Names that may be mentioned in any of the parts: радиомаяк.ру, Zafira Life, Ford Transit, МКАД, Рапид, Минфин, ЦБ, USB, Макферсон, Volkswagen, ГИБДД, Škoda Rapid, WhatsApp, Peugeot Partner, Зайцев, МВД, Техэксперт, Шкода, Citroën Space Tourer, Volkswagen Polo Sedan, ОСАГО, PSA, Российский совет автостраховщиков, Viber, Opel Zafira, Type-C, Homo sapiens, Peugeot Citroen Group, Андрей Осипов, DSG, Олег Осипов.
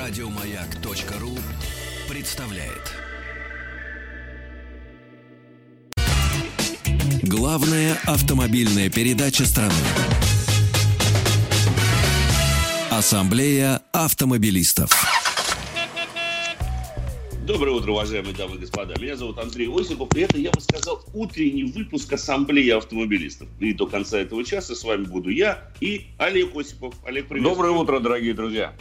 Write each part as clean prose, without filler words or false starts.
Радиомаяк.ру представляет. Главная автомобильная передача страны. Ассамблея автомобилистов. Доброе утро, уважаемые дамы и господа. Меня зовут Андрей Осипов, и это, я бы сказал, утренний выпуск Ассамблеи автомобилистов. И до конца этого часа с вами буду я и Олег Осипов. Олег, приветствую. Доброе утро, дорогие друзья.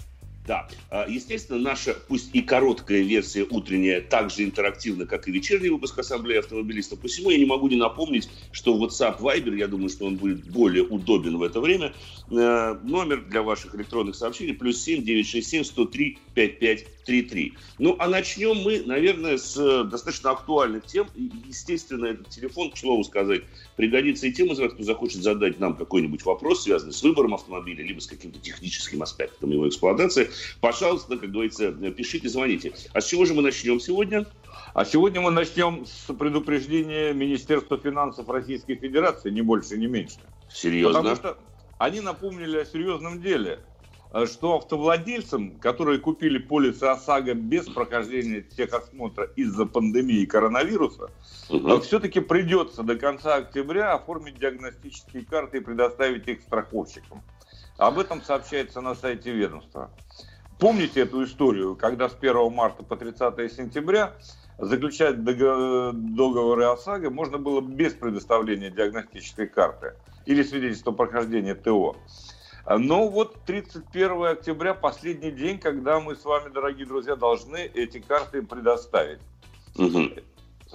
Да, естественно, наша, пусть и короткая версия утренняя, так же интерактивна, как и вечерний выпуск Ассамблеи автомобилистов. Посему я не могу не напомнить, что WhatsApp, Viber, я думаю, что он будет более удобен в это время. Номер для ваших электронных сообщений +7 967 103 5533. Ну, а начнем мы, наверное, с достаточно актуальных тем. Естественно, этот телефон, к слову сказать, пригодится и тем из вас, кто захочет задать нам какой-нибудь вопрос, связанный с выбором автомобиля, либо с каким-то техническим аспектом его эксплуатации. Пожалуйста, как говорится, пишите, звоните. А с чего же мы начнем сегодня? А сегодня мы начнем с предупреждения Министерства финансов Российской Федерации, ни больше, ни меньше. Серьезно? Потому что они напомнили о серьезном деле, что автовладельцам, которые купили полисы ОСАГО без прохождения техосмотра из-за пандемии коронавируса, все-таки придется до конца октября оформить диагностические карты и предоставить их страховщикам. Об этом сообщается на сайте ведомства. Помните эту историю, когда с 1 марта по 30 сентября заключать договоры ОСАГО можно было без предоставления диагностической карты или свидетельства прохождения ТО. Но вот 31 октября последний день, когда мы с вами, дорогие друзья, должны эти карты предоставить.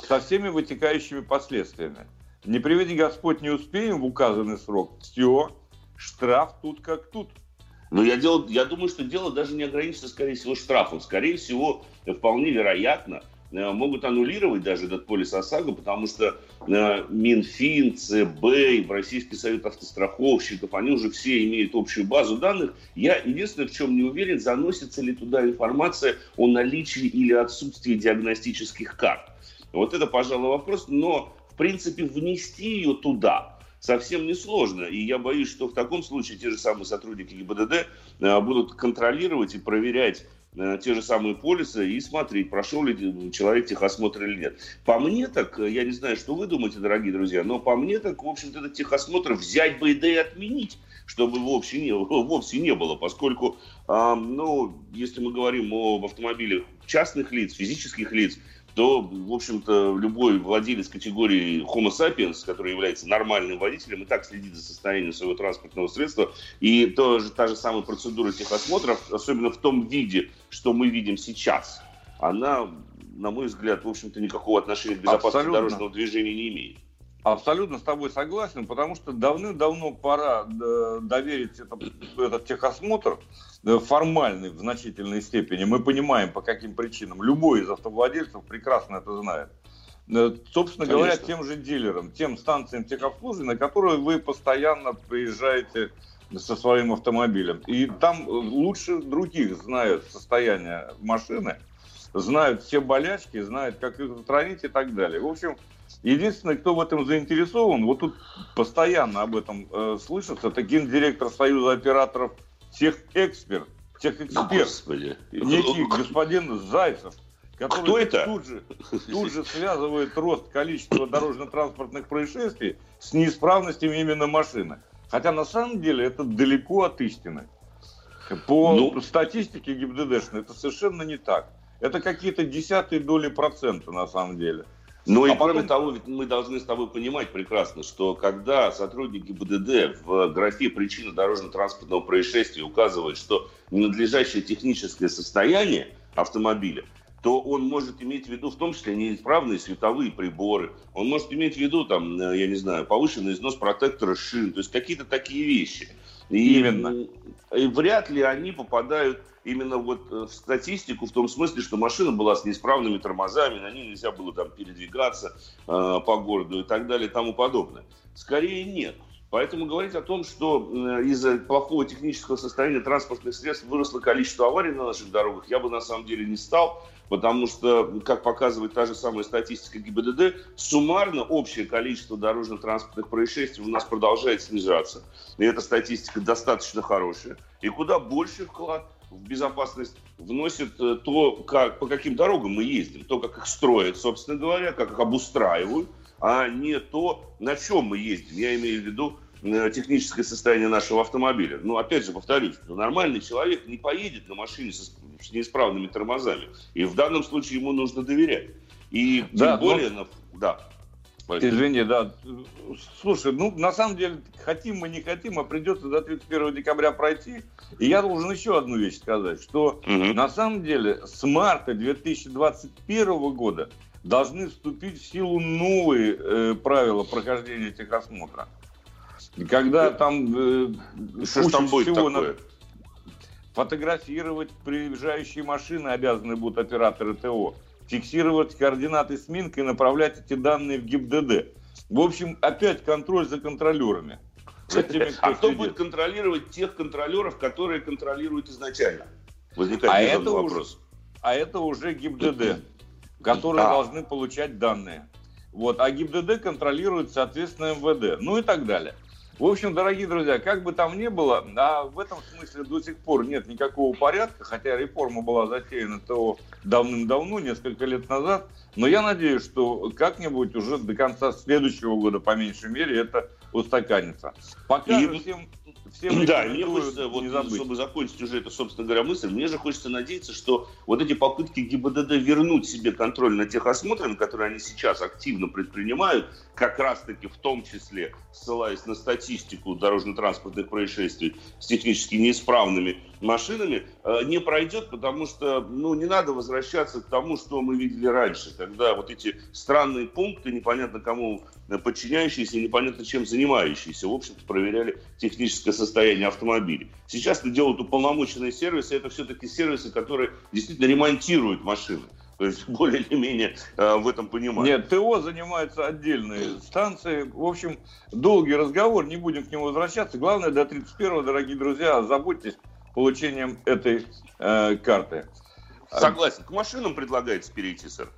Со всеми вытекающими последствиями. Не приведи Господь, не успеем в указанный срок, все. Штраф тут как тут. Но я думаю, что дело даже не ограничится, скорее всего, штрафом. Скорее всего, вполне вероятно, могут аннулировать даже этот полис ОСАГО, потому что Минфин, ЦБ и Российский совет автостраховщиков, они уже все имеют общую базу данных. Я единственное, в чем не уверен, заносится ли туда информация о наличии или отсутствии диагностических карт. Вот это, пожалуй, вопрос. Но, в принципе, внести ее туда совсем несложно. И я боюсь, что в таком случае те же самые сотрудники ГИБДД будут контролировать и проверять те же самые полисы и смотреть, прошел ли человек техосмотр или нет. По мне так, я не знаю, что вы думаете, дорогие друзья, но по мне так, в общем-то, этот техосмотр взять бы и отменить, чтобы вовсе не было, поскольку, если мы говорим об автомобилях частных лиц, физических лиц, то, в общем-то, любой владелец категории Homo sapiens, который является нормальным водителем, и так следит за состоянием своего транспортного средства. И та же самая процедура техосмотра, особенно в том виде, что мы видим сейчас, она, на мой взгляд, в общем-то, никакого отношения к безопасности дорожного движения не имеет. Абсолютно с тобой согласен, потому что давным-давно пора доверить этот техосмотр формальный в значительной степени. Мы понимаем, по каким причинам. Любой из автовладельцев прекрасно это знает. Собственно говоря, тем же дилерам, тем станциям техобслуживания, на которые вы постоянно приезжаете со своим автомобилем. И там лучше других знают состояние машины, знают все болячки, знают, как их устранить и так далее. В общем, единственное, кто в этом заинтересован, вот тут постоянно об этом слышится, это гендиректор Союза операторов техэксперт, некий господин Зайцев, который тут же связывает рост количества дорожно-транспортных происшествий с неисправностями именно машины. Хотя на самом деле это далеко от истины. По статистике ГИБДДшной это совершенно не так. Это какие-то 0,1% на самом деле. Ну и кроме того, ведь мы должны с тобой понимать прекрасно, что когда сотрудники ГИБДД в графе «Причина дорожно-транспортного происшествия» указывают, что ненадлежащее техническое состояние автомобиля, то он может иметь в виду в том числе неисправные световые приборы, он может иметь в виду, там, я не знаю, повышенный износ протектора шин, то есть какие-то такие вещи. И вряд ли они попадают именно вот в статистику в том смысле, что машина была с неисправными тормозами, на ней нельзя было там передвигаться по городу и так далее и тому подобное. Скорее нет. Поэтому говорить о том, что из-за плохого технического состояния транспортных средств выросло количество аварий на наших дорогах, я бы на самом деле не стал, потому что, как показывает та же самая статистика ГИБДД, суммарно общее количество дорожно-транспортных происшествий у нас продолжает снижаться. И эта статистика достаточно хорошая. И куда больше вклад в безопасность вносит то, как, по каким дорогам мы ездим, то, как их строят, собственно говоря, как их обустраивают, а не то, на чем мы ездим. Я имею в виду техническое состояние нашего автомобиля. Но, опять же, повторюсь, нормальный человек не поедет на машине с неисправными тормозами. И в данном случае ему нужно доверять. И тем более... Но... Да. Извини, да. Слушай, на самом деле, хотим мы, не хотим, а придется до 31 декабря пройти. И я должен еще одну вещь сказать, что на самом деле с марта 2021 года должны вступить в силу новые правила прохождения техосмотра. Когда там куча там будет всего надо фотографировать приезжающие машины, обязаны будут операторы ТО, фиксировать координаты СМИНК и направлять эти данные в ГИБДД. В общем, опять контроль за контролерами. За теми, кто кто будет контролировать тех контролеров, которые контролируют изначально? Возникает этот вопрос. А это уже ГИБДД, которые должны получать данные. Вот, а ГИБДД контролирует, соответственно, МВД. Ну и так далее. В общем, дорогие друзья, как бы там ни было, а в этом смысле до сих пор нет никакого порядка, хотя реформа была затеяна то давным-давно, несколько лет назад, но я надеюсь, что как-нибудь уже до конца следующего года, по меньшей мере, это устаканится. Пока же всем да, мне хочется, чтобы закончить уже это, собственно говоря, мысль, мне же хочется надеяться, что вот эти попытки ГИБДД вернуть себе контроль над техосмотром, которые они сейчас активно предпринимают, как раз-таки в том числе, ссылаясь на статистику дорожно-транспортных происшествий с технически неисправными машинами, не пройдет, потому что не надо возвращаться к тому, что мы видели раньше, когда вот эти странные пункты, непонятно кому подчиняющиеся, непонятно чем занимающиеся, в общем-то, проверяли техническое состояние автомобилей. Сейчас это делают уполномоченные сервисы, это все-таки сервисы, которые действительно ремонтируют машины. То есть более или менее в этом понимании. Нет, ТО занимаются отдельные станции. В общем, долгий разговор, не будем к нему возвращаться. Главное, до 31-го, дорогие друзья, заботьтесь получением этой карты. Согласен. К машинам предлагается перейти, сэр.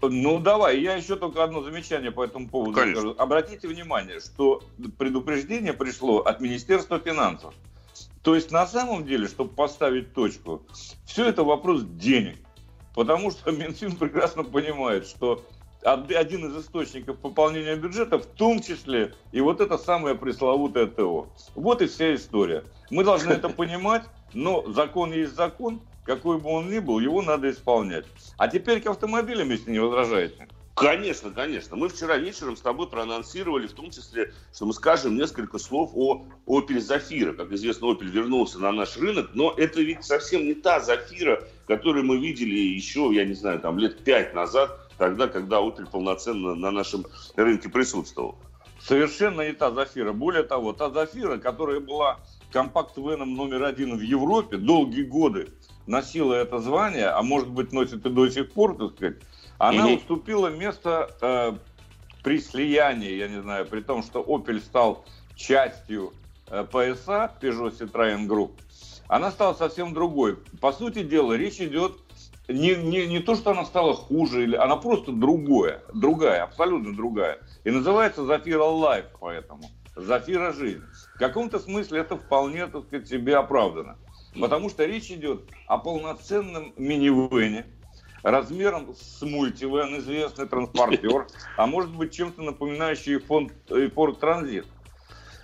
Ну, давай. Я еще только одно замечание по этому поводу скажу. Обратите внимание, что предупреждение пришло от Министерства финансов. То есть, на самом деле, чтобы поставить точку, все это вопрос денег. Потому что Минфин прекрасно понимает, что один из источников пополнения бюджета, в том числе и вот это самое пресловутое ТО. Вот и вся история. Мы должны это понимать, но закон есть закон, какой бы он ни был, его надо исполнять. А теперь к автомобилям, если не возражаете. Конечно, конечно. Мы вчера вечером с тобой проанонсировали, в том числе, что мы скажем несколько слов о Opel Zafira. Как известно, Opel вернулся на наш рынок, но это ведь совсем не та Zafira, которую мы видели еще, я не знаю, там лет 5 назад, тогда, когда Opel полноценно на нашем рынке присутствовал. Совершенно не та Zafira. Более того, та Zafira, которая была компакт-веном номер 1 в Европе, долгие годы носила это звание, а может быть носит и до сих пор, так сказать, она уступила место при слиянии, я не знаю, при том, что Opel стал частью PSA, Peugeot Citroen Group, она стала совсем другой. По сути дела, речь идет не то, что она стала хуже, или она просто другая, абсолютно другая. И называется Zafira Life, поэтому Zafira жизнь. В каком-то смысле это вполне, так сказать, себе оправдано. Потому что речь идет о полноценном минивэне, размером с мультивэн, известный транспортер, а может быть чем-то напоминающий Ford Transit.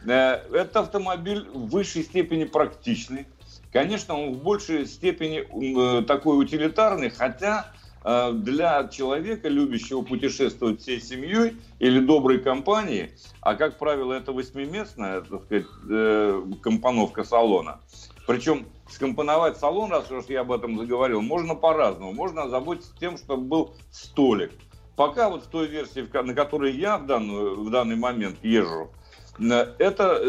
Этот автомобиль в высшей степени практичный. Конечно, он в большей степени такой утилитарный, хотя для человека, любящего путешествовать всей семьей или доброй компанией, а как правило это 8-местная, так сказать, компоновка салона. Причем скомпоновать салон, раз уж я об этом заговорил, можно по-разному. Можно озаботиться тем, чтобы был столик. Пока вот в той версии, на которой я в данный момент езжу, это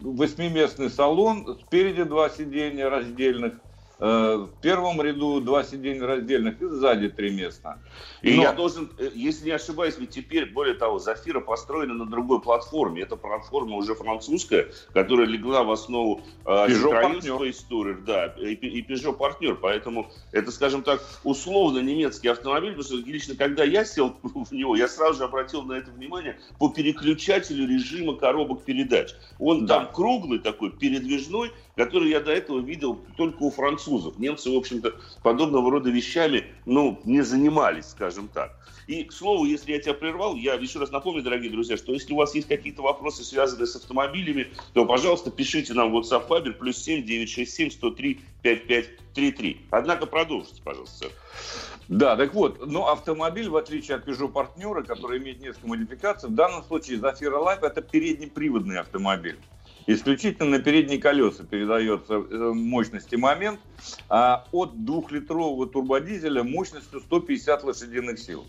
8-местный салон, спереди 2 сиденья раздельных, в первом ряду 2 сиденья раздельных и сзади 3 места. И я должен, если не ошибаюсь, ведь теперь, более того, Zafira построена на другой платформе. Эта платформа уже французская, которая легла в основу Citroën Space Tourer, да, и Peugeot Partner. Поэтому это, скажем так, условно немецкий автомобиль, потому что лично когда я сел в него, я сразу же обратил на это внимание по переключателю режима коробок передач. Он там круглый такой, передвижной, который я до этого видел только у французов. французов. Немцы, в общем-то, подобного рода вещами, не занимались, скажем так. И, к слову, если я тебя прервал, я еще раз напомню, дорогие друзья, что если у вас есть какие-то вопросы, связанные с автомобилями, то, пожалуйста, пишите нам в WhatsApp Viber +7 967 103 5533. Однако продолжите, пожалуйста, сэр. Да, так вот, но автомобиль, в отличие от Peugeot Partner, который имеет несколько модификаций, в данном случае Zafira Life — это переднеприводный автомобиль. Исключительно на передние колеса передается мощность и момент, а от 2-литрового турбодизеля мощностью 150 лошадиных сил.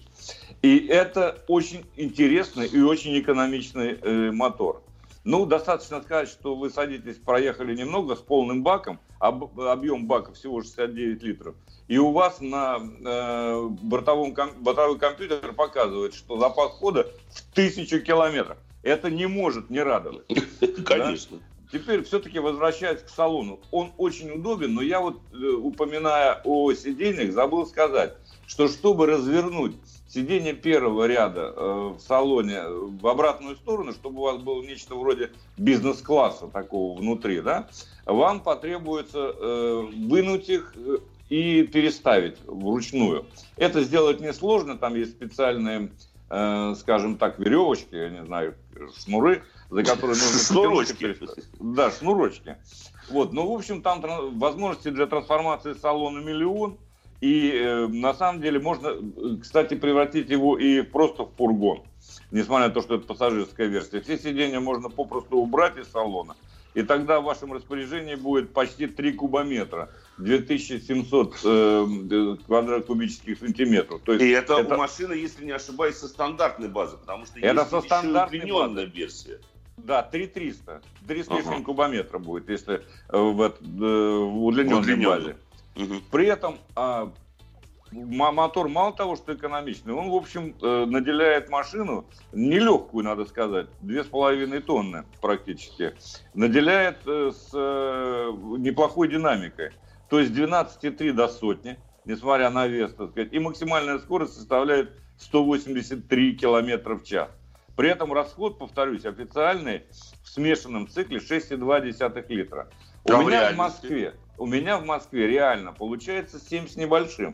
И это очень интересный и очень экономичный мотор. Достаточно сказать, что вы садитесь, проехали немного с полным баком, объем бака всего 69 литров, и у вас на бортовой компьютер показывает, что запас хода в 1000 километров. Это не может не радовать. Конечно. Да? Теперь все-таки возвращаясь к салону. Он очень удобен, но я упоминая о сиденьях, забыл сказать, что чтобы развернуть сиденье первого ряда в салоне в обратную сторону, чтобы у вас было нечто вроде бизнес-класса такого внутри, да, вам потребуется вынуть их и переставить вручную. Это сделать несложно, там есть специальные, скажем так, веревочки, я не знаю, шнуры, за которые нужно... Шнурочки. Да, шнурочки. В общем, там возможности для трансформации салона миллион. И на самом деле можно, кстати, превратить его и просто в фургон. Несмотря на то, что это пассажирская версия. Все сиденья можно попросту убрать из салона. И тогда в вашем распоряжении будет почти 3 кубометра. 2700 кубических сантиметров. То есть и это у машины, если не ошибаюсь, со стандартной базы. Потому что это со стандартной базы. Версия. Да, 3300. 300 кубометра будет, если в удлиненной базе. При этом мотор мало того, что экономичный, он, в общем, наделяет машину, нелегкую, надо сказать, 2,5 тонны практически, наделяет с неплохой динамикой. То есть 12,3 до сотни, несмотря на вес, так сказать, и максимальная скорость составляет 183 км в час. При этом расход, повторюсь, официальный в смешанном цикле 6,2 литра. У меня в Москве реально получается 7 с небольшим.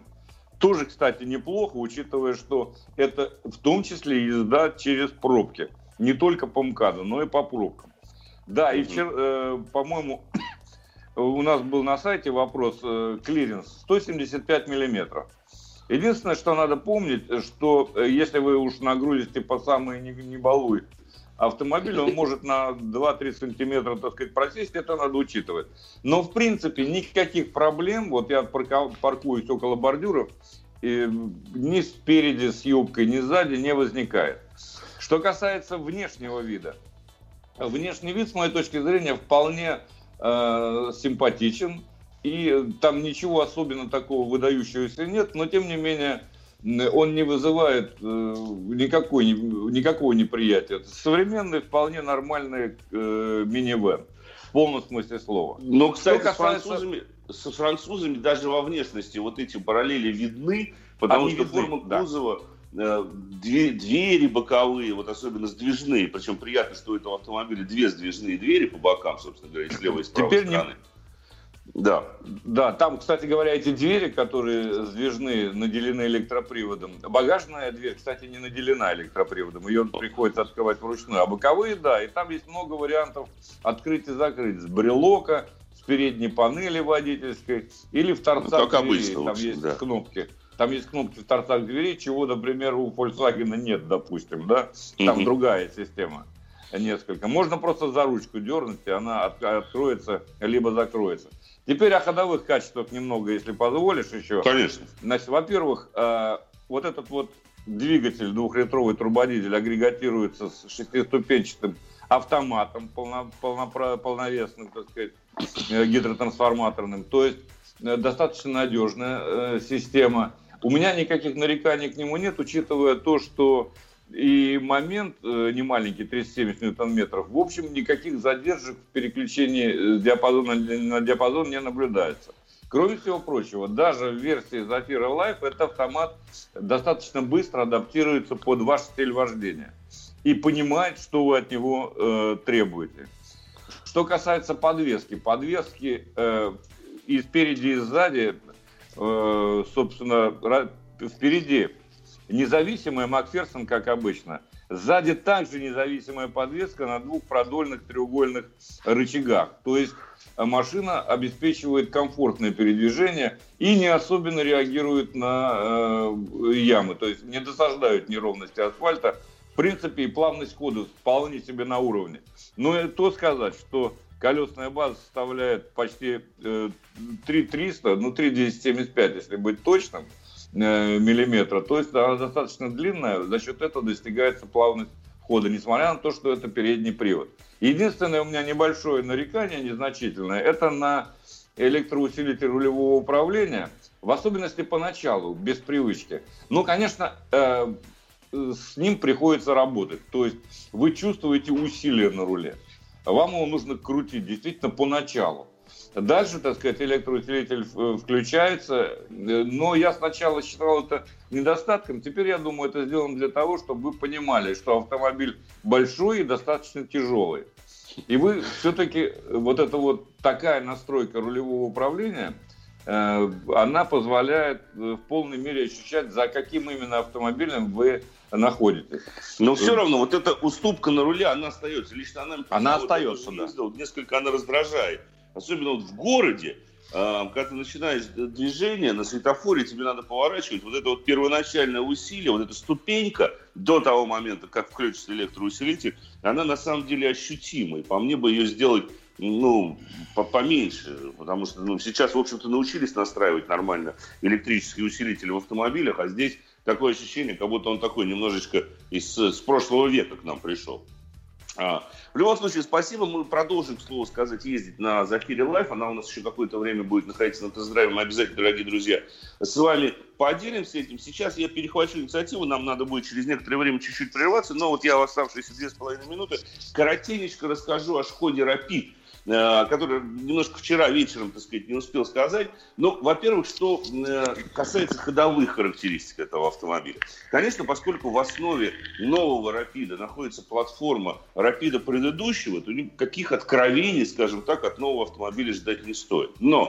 Тоже, кстати, неплохо, учитывая, что это в том числе езда через пробки. Не только по МКАДу, но и по пробкам. Да, и вчера, по-моему, у нас был на сайте вопрос, клиренс 175 миллиметров. Единственное, что надо помнить, что если вы уж нагрузите по самые не балуй автомобиль, он может на 2-3 сантиметра, так сказать, просесть, это надо учитывать. Но, в принципе, никаких проблем, я паркуюсь около бордюров, и ни спереди с юбкой, ни сзади не возникает. Что касается внешнего вида. Внешний вид, с моей точки зрения, вполне симпатичен, и там ничего особенно такого выдающегося нет, но, тем не менее, он не вызывает никакого неприятия. Это современный, вполне нормальный минивэн, в полном смысле слова. Но, кстати, с французами даже во внешности эти параллели видны, потому что форма кузова, двери боковые, особенно сдвижные, причем приятно, что у этого автомобиля две сдвижные двери по бокам, собственно говоря, слева и справа стороны. Да, там, кстати говоря, эти двери, которые сдвижные, наделены электроприводом. Багажная дверь, кстати, не наделена электроприводом, ее приходится открывать вручную. А боковые, да, и там есть много вариантов открыть и закрыть. С брелока, с передней панели водительской или в торцах дверей. Там есть кнопки. Там есть кнопки в торцах дверей, чего, например, у Volkswagen нет, допустим, да? Там другая система. Несколько. Можно просто за ручку дернуть, и она откроется, либо закроется. Теперь о ходовых качествах немного, если позволишь еще. Конечно. Значит, во-первых, этот двигатель, двухлитровый турбодизель, агрегатируется с шестиступенчатым автоматом, полновесным, так сказать, гидротрансформаторным. То есть достаточно надежная система. У меня никаких нареканий к нему нет, учитывая то, что и момент немаленький, 37 ньютон-метров, в общем, никаких задержек в переключении диапазона на диапазон не наблюдается. Кроме всего прочего, даже в версии Zafira Life этот автомат достаточно быстро адаптируется под ваш стиль вождения и понимает, что вы от него требуете. Что касается подвески, и спереди, и сзади, собственно, впереди независимая Макферсон, как обычно. Сзади также независимая подвеска на двух продольных треугольных рычагах. То есть машина обеспечивает комфортное передвижение и не особенно реагирует на ямы. То есть не досаждают неровности асфальта. В принципе, и плавность хода вполне себе на уровне. Но и то сказать, что колесная база составляет почти 3,300, ну 3,275, если быть точным, миллиметра. То есть она достаточно длинная, за счет этого достигается плавность хода, несмотря на то, что это передний привод. Единственное у меня небольшое нарекание, незначительное, это на электроусилитель рулевого управления, в особенности поначалу, без привычки. Ну, конечно, с ним приходится работать, то есть вы чувствуете усилие на руле, вам его нужно крутить действительно поначалу. Дальше, так сказать, электроусилитель включается, но я сначала считал это недостатком, теперь я думаю, это сделано для того, чтобы вы понимали, что автомобиль большой и достаточно тяжелый. И вы все-таки, вот эта вот такая настройка рулевого управления, она позволяет в полной мере ощущать, за каким именно автомобилем вы находитесь. Но все равно вот эта уступка на руле, она остается. Лично она остается, да. Несколько она раздражает. Особенно вот в городе, когда ты начинаешь движение на светофоре, тебе надо поворачивать. Вот это вот первоначальное усилие, вот эта ступенька до того момента, как включится электроусилитель, она на самом деле ощутима. И по мне бы ее сделать, ну, поменьше. Потому что сейчас, в общем-то, научились настраивать нормально электрические усилители в автомобилях, а здесь такое ощущение, как будто он такой немножечко с прошлого века к нам пришел. В любом случае, спасибо. Мы продолжим, к слову сказать, ездить на Zafira Life. Она у нас еще какое-то время будет находиться на тест-драйве. Мы обязательно, дорогие друзья, с вами поделимся этим. Сейчас я перехвачу инициативу. Нам надо будет через некоторое время чуть-чуть прерваться. Но вот я в оставшиеся 2,5 минуты коротенечко расскажу о Шкоде Rapid, который немножко вчера вечером, так сказать, не успел сказать. Но, во-первых, что касается ходовых характеристик этого автомобиля. Конечно, поскольку в основе нового Rapid находится платформа Rapid предыдущего, то никаких откровений, скажем так, от нового автомобиля ждать не стоит. Но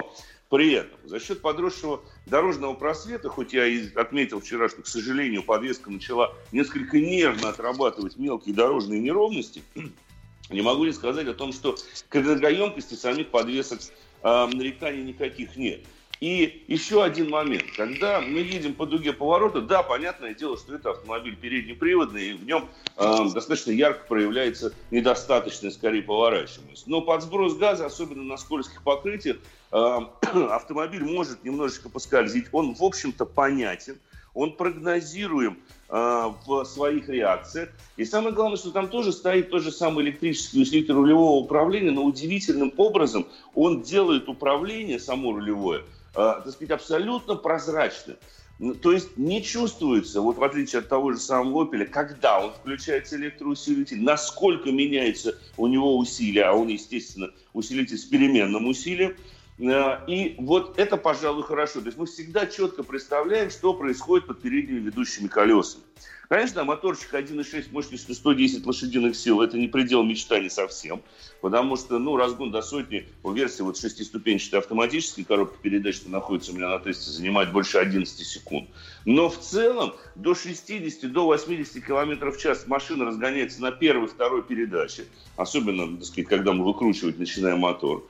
при этом за счет подросшего дорожного просвета, хоть я и отметил вчера, что, к сожалению, подвеска начала несколько нервно отрабатывать мелкие дорожные неровности, не могу не сказать о том, что к энергоемкости самих подвесок нареканий никаких нет. И еще один момент. Когда мы едем по дуге поворота, да, понятное дело, что это автомобиль переднеприводный, и в нем достаточно ярко проявляется недостаточная, скорее, поворачиваемость. Но под сброс газа, особенно на скользких покрытиях, автомобиль может немножечко поскользить. Он, в общем-то, понятен. Он прогнозируем в своих реакциях. И самое главное, что там тоже стоит тот же самый электрический усилитель рулевого управления, но удивительным образом он делает управление само рулевое, так сказать, абсолютно прозрачным. То есть не чувствуется, вот в отличие от того же самого Opel, когда он включается электроусилитель, насколько меняется у него усилие, а он, естественно, усилитель с переменным усилием. И вот это, пожалуй, хорошо. То есть мы всегда четко представляем, что происходит под передними ведущими колесами. Конечно, моторчик 1.6 мощностью 110 лошадиных сил – это не предел мечтаний совсем, потому что разгон до сотни у версии вот, 6-ступенчатой автоматической коробки передач, что находится у меня на тесте, занимает больше 11 секунд. Но в целом до 60-80 км в час машина разгоняется на первой-второй передаче, особенно, так сказать, когда мы выкручивать начинаем мотор.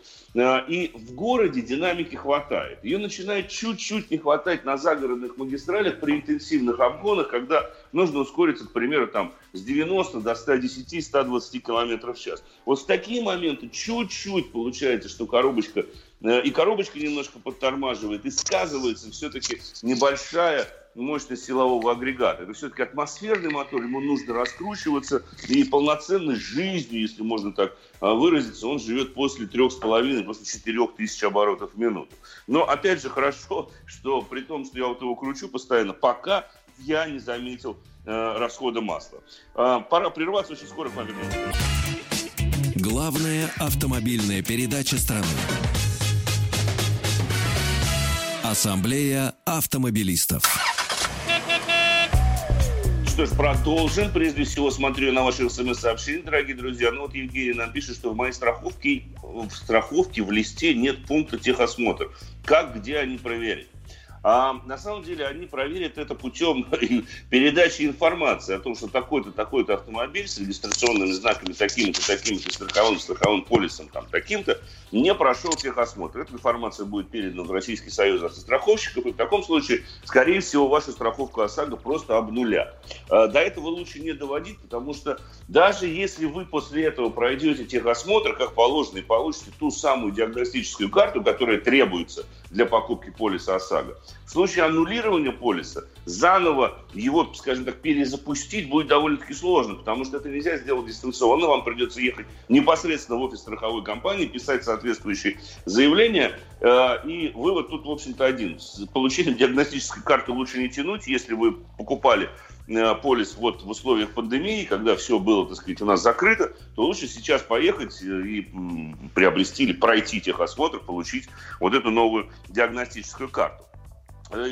И в городе динамики хватает. Ее начинает чуть-чуть не хватать на загородных магистралях при интенсивных обгонах, когда нужно ускориться, к примеру, с 90 до 110-120 км в час. Вот в такие моменты чуть-чуть получается, что коробочка немножко подтормаживает, и сказывается все-таки небольшая мощность силового агрегата. Это все-таки атмосферный мотор, ему нужно раскручиваться, и полноценной жизнью, если можно так выразиться, он живет после 3,5, после 4000 оборотов в минуту. Но опять же хорошо, что при том, что я вот его кручу постоянно, пока я не заметил расхода масла. Пора прерваться, очень скоро к вам вернемся. Главная автомобильная передача страны. Ассамблея автомобилистов. что ж, продолжим. Прежде всего, смотрю на ваши смс-сообщения, дорогие друзья. Ну вот Евгений нам пишет, что в моей страховке, в листе нет пункта техосмотр. Как, где они проверят? А на самом деле они проверят это путем передачи информации о том, что такой-то, такой-то автомобиль с регистрационными знаками такими-то, такими-то, страховым полисом там, таким-то, не прошел техосмотр. Эта информация будет передана в Российский совет автостраховщиков, и в таком случае, скорее всего, вашу страховку ОСАГО просто обнулят. До этого лучше не доводить, потому что даже если вы после этого пройдете техосмотр, как положено, и получите ту самую диагностическую карту, которая требуется для покупки полиса ОСАГО, в случае аннулирования полиса заново его, скажем так, перезапустить будет довольно-таки сложно, потому что это нельзя сделать дистанционно. Вам придется ехать непосредственно в офис страховой компании, писать соответствующие заявления. И вывод тут, в общем-то, один. Получение диагностической карты лучше не тянуть, если вы покупали полис вот в условиях пандемии, когда все было, так сказать, у нас закрыто, то лучше сейчас поехать и приобрести или пройти техосмотр, получить вот эту новую диагностическую карту.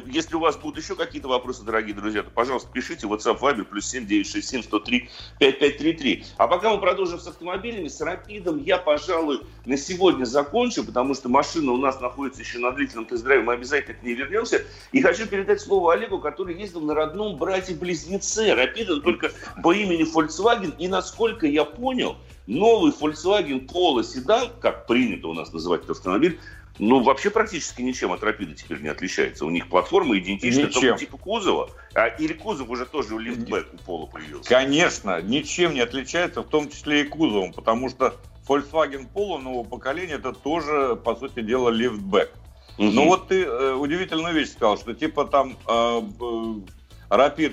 Если у вас будут еще какие-то вопросы, дорогие друзья, то, пожалуйста, пишите в WhatsApp, Viber, +7 967 103 5533. А пока мы продолжим с автомобилями, с Рапидом я, пожалуй, на сегодня закончу, потому что машина у нас находится еще на длительном тест-драйве, мы обязательно к ней вернемся. И хочу передать слово Олегу, который ездил на родном брате-близнеце Рапида, только по имени Volkswagen. И, насколько я понял, новый Volkswagen Polo Sedan, как принято у нас называть этот автомобиль, ну, вообще практически ничем от Рапида теперь не отличается. У них платформа идентична тому типу кузова. Или кузов уже тоже лифтбэк у Polo появился? Конечно, ничем не отличается, в том числе и кузовом. Потому что Volkswagen Polo нового поколения — это тоже, по сути дела, лифтбэк. Угу. Но вот ты удивительную вещь сказал, что типа там Rapid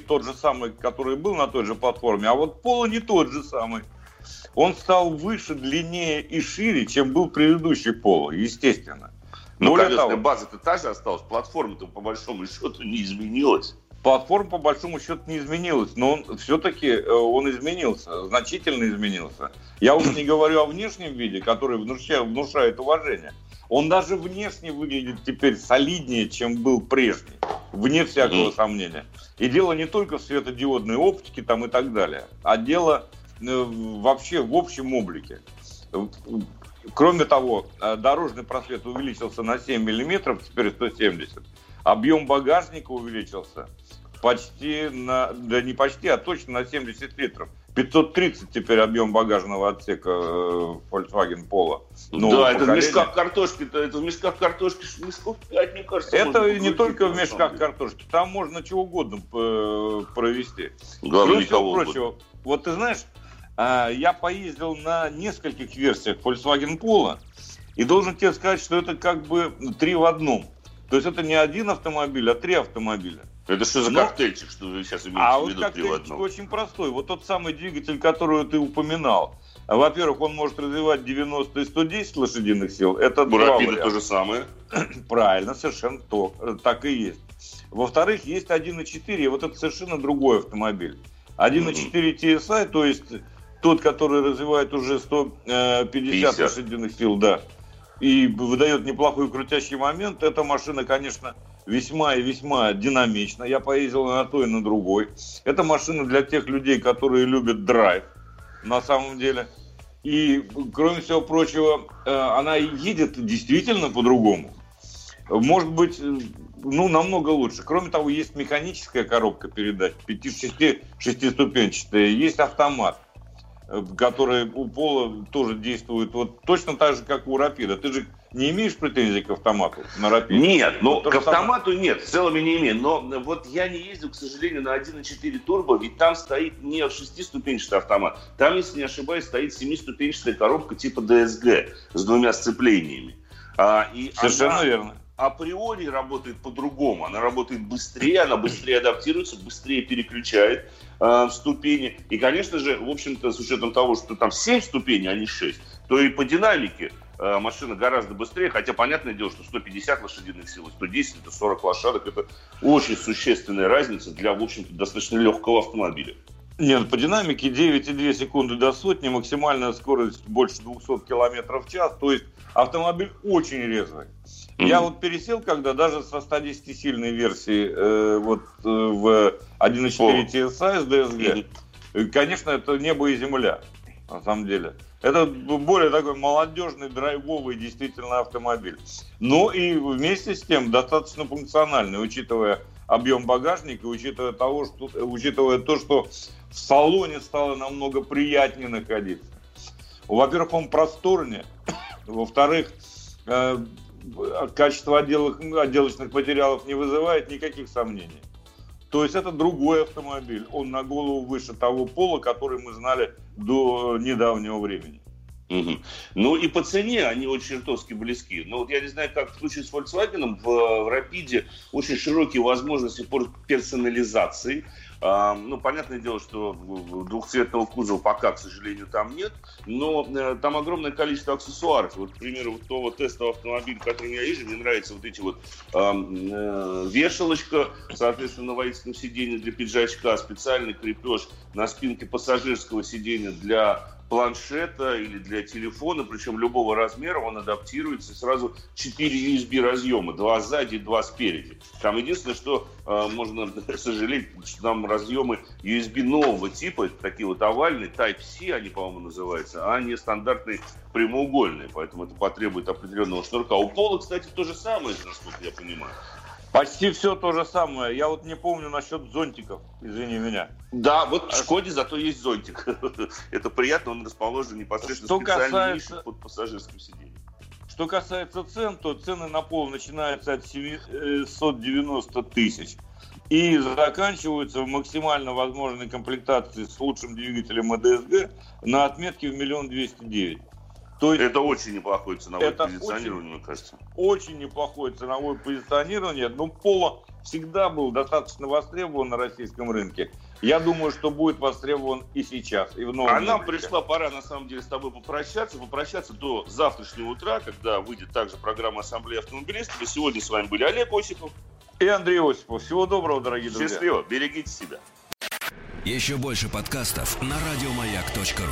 тот же самый, который был на той же платформе, а вот Polo не тот же самый. Он стал выше, длиннее и шире, чем был предыдущий Polo, естественно. Но колесная база-то та же осталась, платформа-то по большому счету не изменилась. Платформа по большому счету не изменилась, но он все-таки изменился, значительно изменился. Я уже не говорю о внешнем виде, который внушает уважение. Он даже внешне выглядит теперь солиднее, чем был прежний, вне всякого сомнения. И дело не только в светодиодной оптике там, и так далее, а дело вообще в общем облике. Кроме того, дорожный просвет увеличился на 7 мм, теперь 170. Объем багажника увеличился почти точно на 70 литров. 530 теперь объем багажного отсека Volkswagen Polo. Да, это в мешках картошки, мешков 5, мне кажется. Это не только в мешках картошки, там можно чего угодно провести. Главное, прочего. Вот ты знаешь, я поездил на нескольких версиях Volkswagen Polo и должен тебе сказать, что это как бы 3 в 1. То есть это не один автомобиль, а 3 автомобиля. Это что за коктейльчик, что вы сейчас имеете в виду 3 в 1? А вот коктейльчик очень простой. Вот тот самый двигатель, который ты упоминал. Во-первых, он может развивать 90 и 110 лошадиных сил. Это Бурапида то же самое. Правильно, совершенно так и есть. Во-вторых, есть 1.4, и вот это совершенно другой автомобиль. 1.4 PSA, то есть тот, который развивает уже 150 лошадиных сил, да, и выдает неплохой крутящий момент. Эта машина, конечно, весьма и весьма динамична. Я поездил на той и на другой. Это машина для тех людей, которые любят драйв, на самом деле. И, кроме всего прочего, она едет действительно по-другому. Может быть, намного лучше. Кроме того, есть механическая коробка передач, 5-6-ступенчатая. Есть автомат, который у Polo тоже действует точно так же, как у Рапида. Ты же не имеешь претензий к автомату на Рапиде? Нет, к автомату нет, в целом я не имею. Но вот я не ездил, к сожалению, на 1.4 турбо, ведь там стоит не 6-ступенчатый автомат. Там, если не ошибаюсь, стоит 7-ступенчатая коробка типа DSG с 2 сцеплениями. Совершенно верно. Априори работает по-другому. Она работает быстрее, она быстрее адаптируется, быстрее переключает ступени. И, конечно же, в общем-то, с учетом того, что там 7 ступеней, а не 6, то и по динамике машина гораздо быстрее. Хотя, понятное дело, что 150 лошадиных сил, 110, это 40 лошадок. Это очень существенная разница для, в общем-то, достаточно легкого автомобиля. Нет, по динамике 9,2 секунды до сотни, максимальная скорость больше 200 км в час. То есть автомобиль очень резвый. Я вот пересел, когда даже со 110-сильной версии в 1.4 PSA с DSG, конечно, это небо и земля, на самом деле. Это более такой молодежный, драйвовый действительно автомобиль. Но и вместе с тем достаточно функциональный, учитывая объем багажника, учитывая то, что в салоне стало намного приятнее находиться. Во-первых, он просторнее. Во-вторых, качество отделочных материалов не вызывает никаких сомнений. То есть это другой автомобиль. Он на голову выше того пола, который мы знали до недавнего времени. Угу. Ну и по цене они очень чертовски близки. Но вот я не знаю, как в случае с Volkswagen, в Rapid очень широкие возможности по персонализации. Ну, понятное дело, что двухцветного кузова пока, к сожалению, там нет. Но там огромное количество аксессуаров. Вот, к примеру, вот того тестового автомобиля, который я езжу, мне нравится вот эти вот вешалочка, соответственно, на водительском сиденье для пиджачка, специальный крепеж на спинке пассажирского сиденья для планшета или для телефона, причем любого размера, он адаптируется, сразу 4 USB разъема, 2 сзади и 2 спереди. Там единственное, что можно сожалеть, что там разъемы USB нового типа, такие вот овальные, Type-C они, по-моему, называются, а не стандартные прямоугольные, поэтому это потребует определенного шнурка. У Polo, кстати, то же самое, насколько я понимаю. Почти все то же самое. Я вот не помню насчет зонтиков, извини меня. Да, вот в Шкоде зато есть зонтик. Это приятно, он расположен непосредственно специально ниже под пассажирским сиденьем. Что касается цен, то цены на Polo начинаются от 790 тысяч и заканчиваются в максимально возможной комплектации с лучшим двигателем АДСГ на отметке в 1 209 000. То есть это очень неплохое ценовое позиционирование, мне кажется. Очень неплохое ценовое позиционирование. Но Polo всегда был достаточно востребован на российском рынке. Я думаю, что будет востребован и сейчас, и в новом рынке. А нам пришла пора, на самом деле, с тобой попрощаться. Попрощаться до завтрашнего утра, когда выйдет также программа Ассамблеи автомобилистов. И сегодня с вами были Олег Осипов и Андрей Осипов. Всего доброго, дорогие друзья. Счастливо. Берегите себя. Еще больше подкастов на радиомаяк.ру.